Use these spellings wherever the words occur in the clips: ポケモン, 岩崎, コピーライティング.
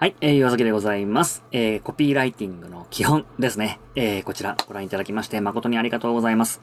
はい、岩崎でございます。コピーライティングの基本ですね。こちらご覧いただきまして誠にありがとうございます。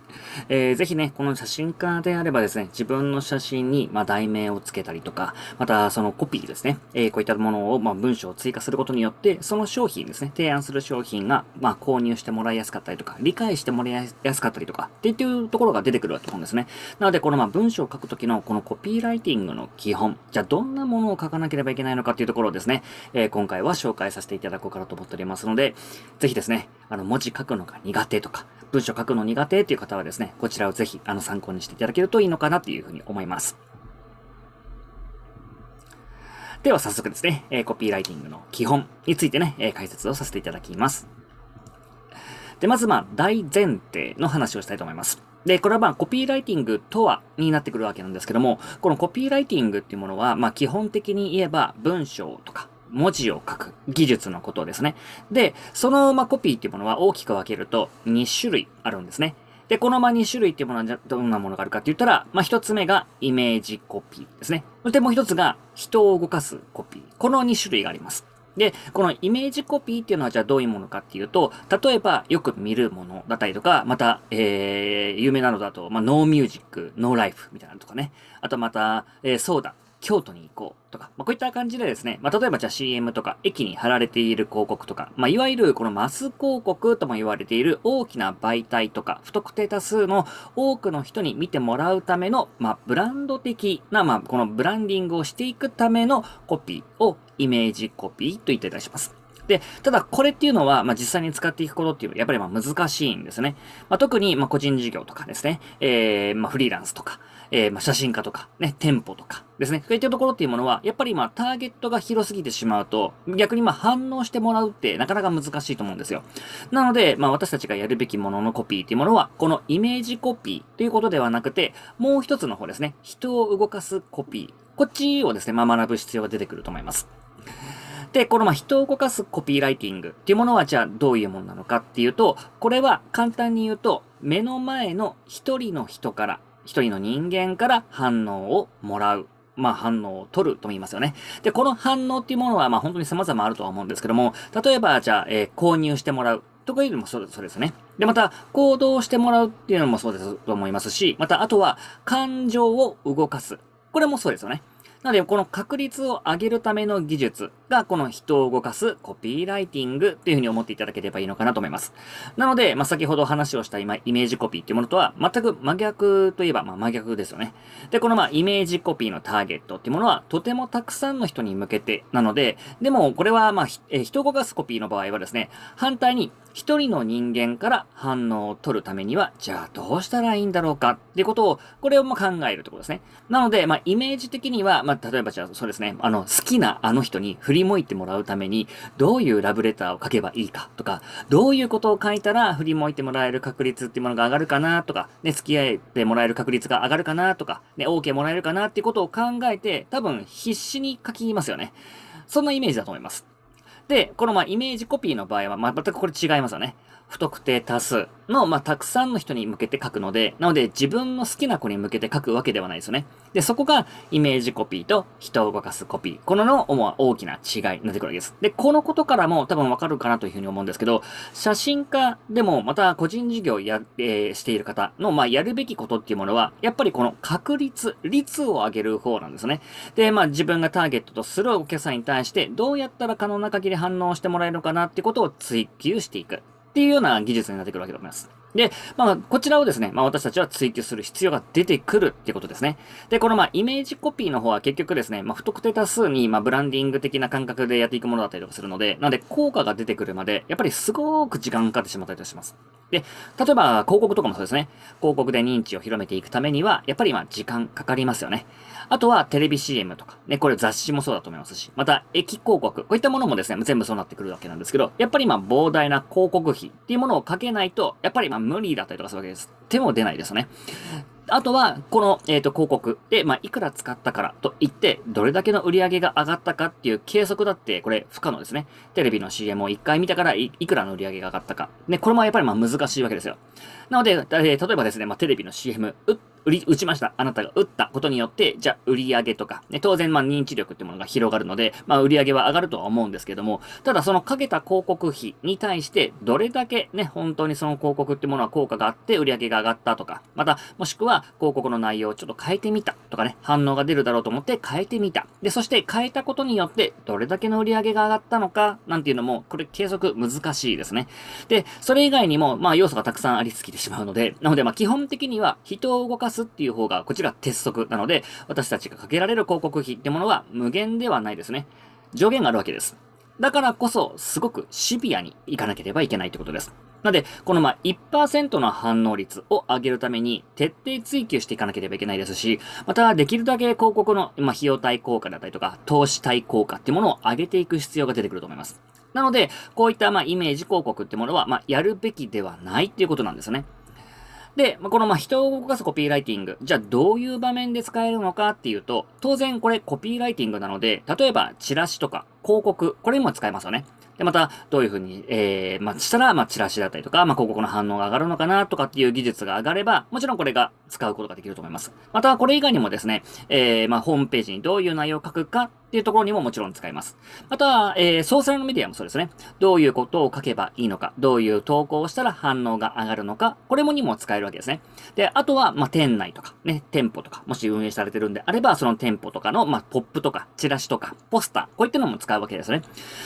ぜひね、この写真家であればですね、自分の写真に、題名をつけたりとか、またそのコピーですね、こういったものを、文章を追加することによって、その商品ですね、提案する商品が、購入してもらいやすかったりとか、理解してもらいやすかったりとか、っていうところが出てくるわけなんですね。なので、この文章を書くときのこのコピーライティングの基本、じゃあどんなものを書かなければいけないのかっていうところをですね、今回は紹介させていただこうかなと思っておりますので、ぜひですね、文字書くのが苦手とか、文章書くの苦手っていう方はですね、こちらをぜひ、参考にしていただけるといいのかなっていうふうに思います。では早速ですね、コピーライティングの基本についてね、解説をさせていただきます。で、まず大前提の話をしたいと思います。で、これはコピーライティングとはになってくるわけなんですけども、このコピーライティングっていうものは、基本的に言えば文章とか、文字を書く技術のことですね。で、そのコピーっていうものは大きく分けると2種類あるんですね。で、この2種類っていうものはどんなものがあるかって言ったら、1つ目がイメージコピーですね。そしてもう1つが人を動かすコピー。この2種類があります。で、このイメージコピーっていうのはじゃあどういうものかっていうと、例えばよく見るものだったりとか、また、有名なのだと、ノーミュージック、ノーライフみたいなのとかね。あとまた、そうだ。京都に行こうとか、こういった感じでですね、例えばじゃあ CM とか駅に貼られている広告とか、いわゆるこのマス広告とも言われている大きな媒体とか、不特定多数の多くの人に見てもらうための、ブランド的な、このブランディングをしていくためのコピーをイメージコピーと言っていたりします。で、ただこれっていうのは、実際に使っていくことっていうのはやっぱり難しいんですね。特に個人事業とかですね、フリーランスとか、写真家とか、ね、店舗とかですね。そういったところっていうものは、やっぱりターゲットが広すぎてしまうと、逆に反応してもらうってなかなか難しいと思うんですよ。なので、私たちがやるべきもののコピーっていうものは、このイメージコピーということではなくて、もう一つの方ですね、人を動かすコピー。こっちをですね、学ぶ必要が出てくると思います。で、この人を動かすコピーライティングっていうものはじゃあどういうものなのかっていうと、これは簡単に言うと、目の前の一人の人間から反応をもらう。反応を取るとも言いますよね。で、この反応っていうものは本当に様々あるとは思うんですけども、例えばじゃあ、購入してもらう。とかよりもそうですね。で、また、行動してもらうっていうのもそうですと思いますし、また、あとは、感情を動かす。これもそうですよね。なので、この確率を上げるための技術が、この人を動かすコピーライティングっていうふうに思っていただければいいのかなと思います。なので、先ほど話をしたイメージコピーっていうものとは、全く真逆といえば、真逆ですよね。で、このイメージコピーのターゲットっていうものは、とてもたくさんの人に向けてなので、でも、これは、人を動かすコピーの場合はですね、反対に、一人の人間から反応を取るためには、じゃあどうしたらいいんだろうかっていうことを、これを考えるところですね。なので、イメージ的には、例えばじゃあそうですね、好きな人に振り向いてもらうために、どういうラブレターを書けばいいかとか、どういうことを書いたら振り向いてもらえる確率っていうものが上がるかなとか、ね、付き合ってもらえる確率が上がるかなとか、ね、OK もらえるかなっていうことを考えて、多分必死に書きますよね。そんなイメージだと思います。で、このイメージコピーの場合は、全くこれ違いますよね。不特定多数の、たくさんの人に向けて書くので、なので自分の好きな子に向けて書くわけではないですよね。で、そこがイメージコピーと人を動かすコピー。この大きな違いになってくるわけです。で、このことからも多分わかるかなというふうに思うんですけど、写真家でもまた個人事業をしている方の、やるべきことっていうものは、やっぱりこの率を上げる方なんですね。で、自分がターゲットとするお客さんに対して、どうやったら可能な限り反応してもらえるのかなってことを追求していく。っていうような技術になってくるわけでございます。で、こちらをですね、私たちは追求する必要が出てくるっていうことですね。で、このイメージコピーの方は結局ですね、不特定多数にブランディング的な感覚でやっていくものだったりとかするので、なので効果が出てくるまで、やっぱりすごく時間がかかってしまったりとかします。で、例えば広告とかもそうですね。広告で認知を広めていくためには、やっぱり時間かかりますよね。あとはテレビ CM とか、ね、これ雑誌もそうだと思いますし、また駅広告、こういったものもですね、全部そうなってくるわけなんですけど、やっぱり膨大な広告費っていうものをかけないと、やっぱり無理だったりとかするわけです。手も出ないですよね。あとは、この、広告で、いくら使ったからといって、どれだけの売り上げが上がったかっていう計測だって、これ不可能ですね。テレビの CM を1回見たからいくらの売り上げが上がったか。ね、これもやっぱり難しいわけですよ。なので、例えばですね、テレビの CM、打ちました。あなたが打ったことによって、じゃあ売り上げとか、ね、当然認知力ってものが広がるので、売り上げは上がるとは思うんですけども、ただそのかけた広告費に対して、どれだけね、本当にその広告ってものは効果があって売り上げが上がったとか、また、もしくは広告の内容をちょっと変えてみたとかね、反応が出るだろうと思って変えてみた。で、そして変えたことによって、どれだけの売り上げが上がったのか、なんていうのも、これ計測難しいですね。で、それ以外にも、要素がたくさんありすぎてしまうので、なので、基本的には人を動かすっていう方が、こちら鉄則なので、私たちがかけられる広告費ってものは無限ではないですね。上限があるわけです。だからこそ、すごくシビアにいかなければいけないということです。なので、この1% の反応率を上げるために、徹底追求していかなければいけないですし、また、できるだけ広告の費用対効果だったりとか、投資対効果っていうものを上げていく必要が出てくると思います。なので、こういったイメージ広告ってものは、やるべきではないっていうことなんですね。で、この人を動かすコピーライティング、じゃあどういう場面で使えるのかっていうと、当然これコピーライティングなので、例えばチラシとか広告、これにも使えますよね。で、また、どういうふうに、したら、チラシだったりとか、広告の反応が上がるのかな、とかっていう技術が上がれば、もちろんこれが使うことができると思います。また、これ以外にもですね、ホームページにどういう内容を書くかっていうところにももちろん使えます。また、ソーシャルメディアもそうですね。どういうことを書けばいいのか、どういう投稿をしたら反応が上がるのか、これもにも使えるわけですね。で、あとは、店内とか、ね、店舗とか、もし運営されてるんであれば、その店舗とかの、ポップとか、チラシとか、ポスター、こういったのも使うわけですね。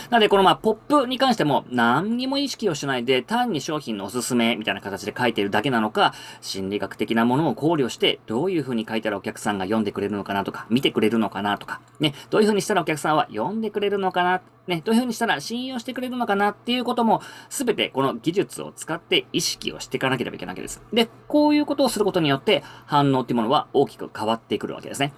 なので、このポップに関しても何にも意識をしないで単に商品のおすすめみたいな形で書いているだけなのか、心理学的なものを考慮してどういう風に書いたらお客さんが読んでくれるのかなとか、見てくれるのかなとか、ね、どういう風にしたらお客さんは読んでくれるのかな、ね、どういう風にしたら信用してくれるのかなっていうことも全てこの技術を使って意識をしていかなければいけないわけです。で、こういうことをすることによって反応っていうものは大きく変わってくるわけですね。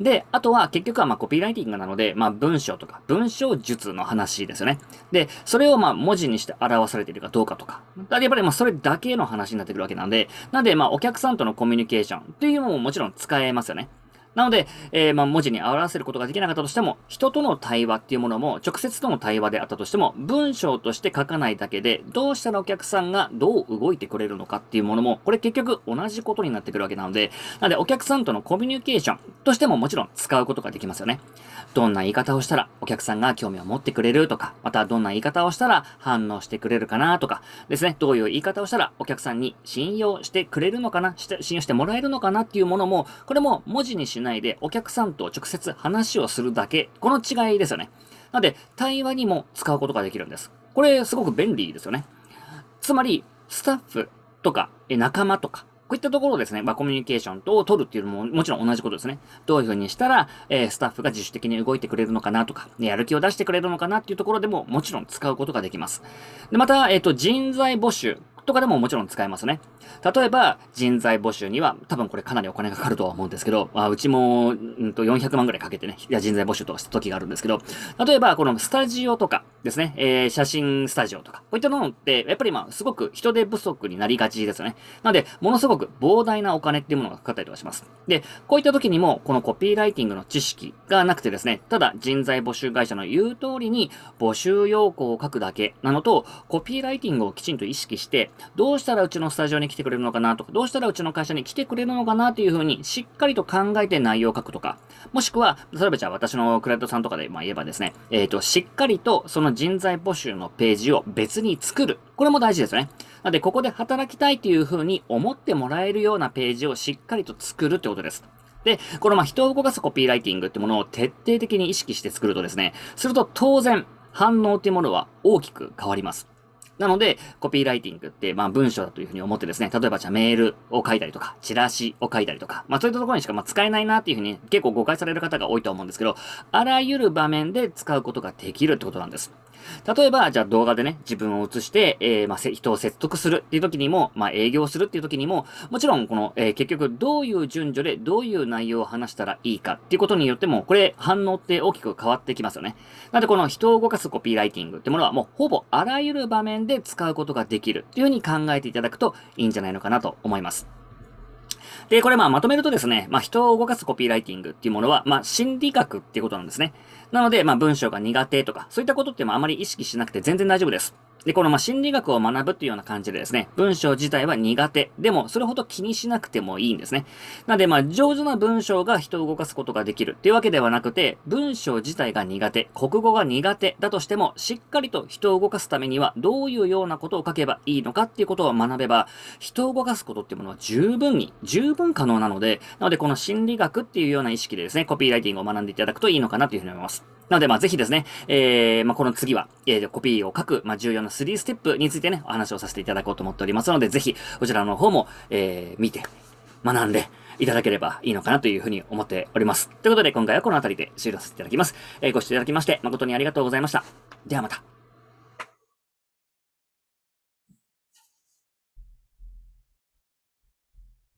で、あとは結局はコピーライティングなので、文章とか文章術の話ですよね。で、それを文字にして表されているかどうかとか。やっぱりそれだけの話になってくるわけなんで、なのでお客さんとのコミュニケーションっていうのももちろん使えますよね。なので、文字に表せることができなかったとしても、人との対話っていうものも、直接との対話であったとしても、文章として書かないだけで、どうしたらお客さんがどう動いてくれるのかっていうものも、これ結局同じことになってくるわけなので、なのでお客さんとのコミュニケーションとしてももちろん使うことができますよね。どんな言い方をしたらお客さんが興味を持ってくれるとか、またどんな言い方をしたら反応してくれるかなとかですね、どういう言い方をしたらお客さんに信用してくれるのかな、信用してもらえるのかなっていうものも、これも文字にしないでお客さんと直接話をするだけ、この違いですよね。なので、対話にも使うことができるんです。これ、すごく便利ですよね。つまり、スタッフとか、仲間とか、こういったところをですね、コミュニケーションを取るっていうのももちろん同じことですね。どういうふうにしたら、スタッフが自主的に動いてくれるのかなとか、やる気を出してくれるのかなっていうところでももちろん使うことができます。で、また、人材募集とかでももちろん使えますね。例えば、人材募集には、多分これかなりお金がかかるとは思うんですけど、うちも、400万ぐらいかけてね、人材募集とかした時があるんですけど、例えば、このスタジオとかですね、写真スタジオとか、こういったのって、やっぱりすごく人手不足になりがちですよね。なので、ものすごく膨大なお金っていうものがかかったりとかします。で、こういった時にも、このコピーライティングの知識がなくてですね、ただ人材募集会社の言う通りに、募集要項を書くだけなのと、コピーライティングをきちんと意識して、どうしたらうちのスタジオに来てくれるのかなとか、どうしたらうちの会社に来てくれるのかなっていうふうにしっかりと考えて内容を書くとか、もしくは、例えばじゃあ私のクライアントさんとかで言えばですね、しっかりとその人材募集のページを別に作る。これも大事ですよね。なので、ここで働きたいっていうふうに思ってもらえるようなページをしっかりと作るってことです。で、この人を動かすコピーライティングってものを徹底的に意識して作るとですね、すると当然反応っていうものは大きく変わります。なので、コピーライティングって、文章だというふうに思ってですね、例えばじゃあメールを書いたりとか、チラシを書いたりとか、そういったところにしか使えないなっていうふうに結構誤解される方が多いと思うんですけど、あらゆる場面で使うことができるってことなんです。例えば、じゃあ動画でね、自分を映して、人を説得するっていう時にも、営業するっていう時にも、もちろん、この、結局、どういう順序で、どういう内容を話したらいいかっていうことによっても、これ、反応って大きく変わってきますよね。なので、この人を動かすコピーライティングってものは、もう、ほぼあらゆる場面で使うことができるっていうふうに考えていただくといいんじゃないのかなと思います。で、これまとめるとですね、人を動かすコピーライティングっていうものは、心理学っていうことなんですね。なので、文章が苦手とか、そういったことってあまり意識しなくて全然大丈夫です。で、この心理学を学ぶというような感じでですね、文章自体は苦手。でも、それほど気にしなくてもいいんですね。なので、上手な文章が人を動かすことができるっていうわけではなくて、文章自体が苦手、国語が苦手だとしても、しっかりと人を動かすためには、どういうようなことを書けばいいのかっていうことを学べば、人を動かすことっていうものは十分可能なので、この心理学っていうような意識でですね、コピーライティングを学んでいただくといいのかなというふうに思います。なので、ぜひですね、この次は、コピーを書く、重要な3ステップについてね、お話をさせていただこうと思っておりますので、ぜひ、こちらの方も、見て、学んでいただければいいのかなというふうに思っております。ということで、今回はこの辺りで終了させていただきます。ご視聴いただきまして、誠にありがとうございました。ではまた。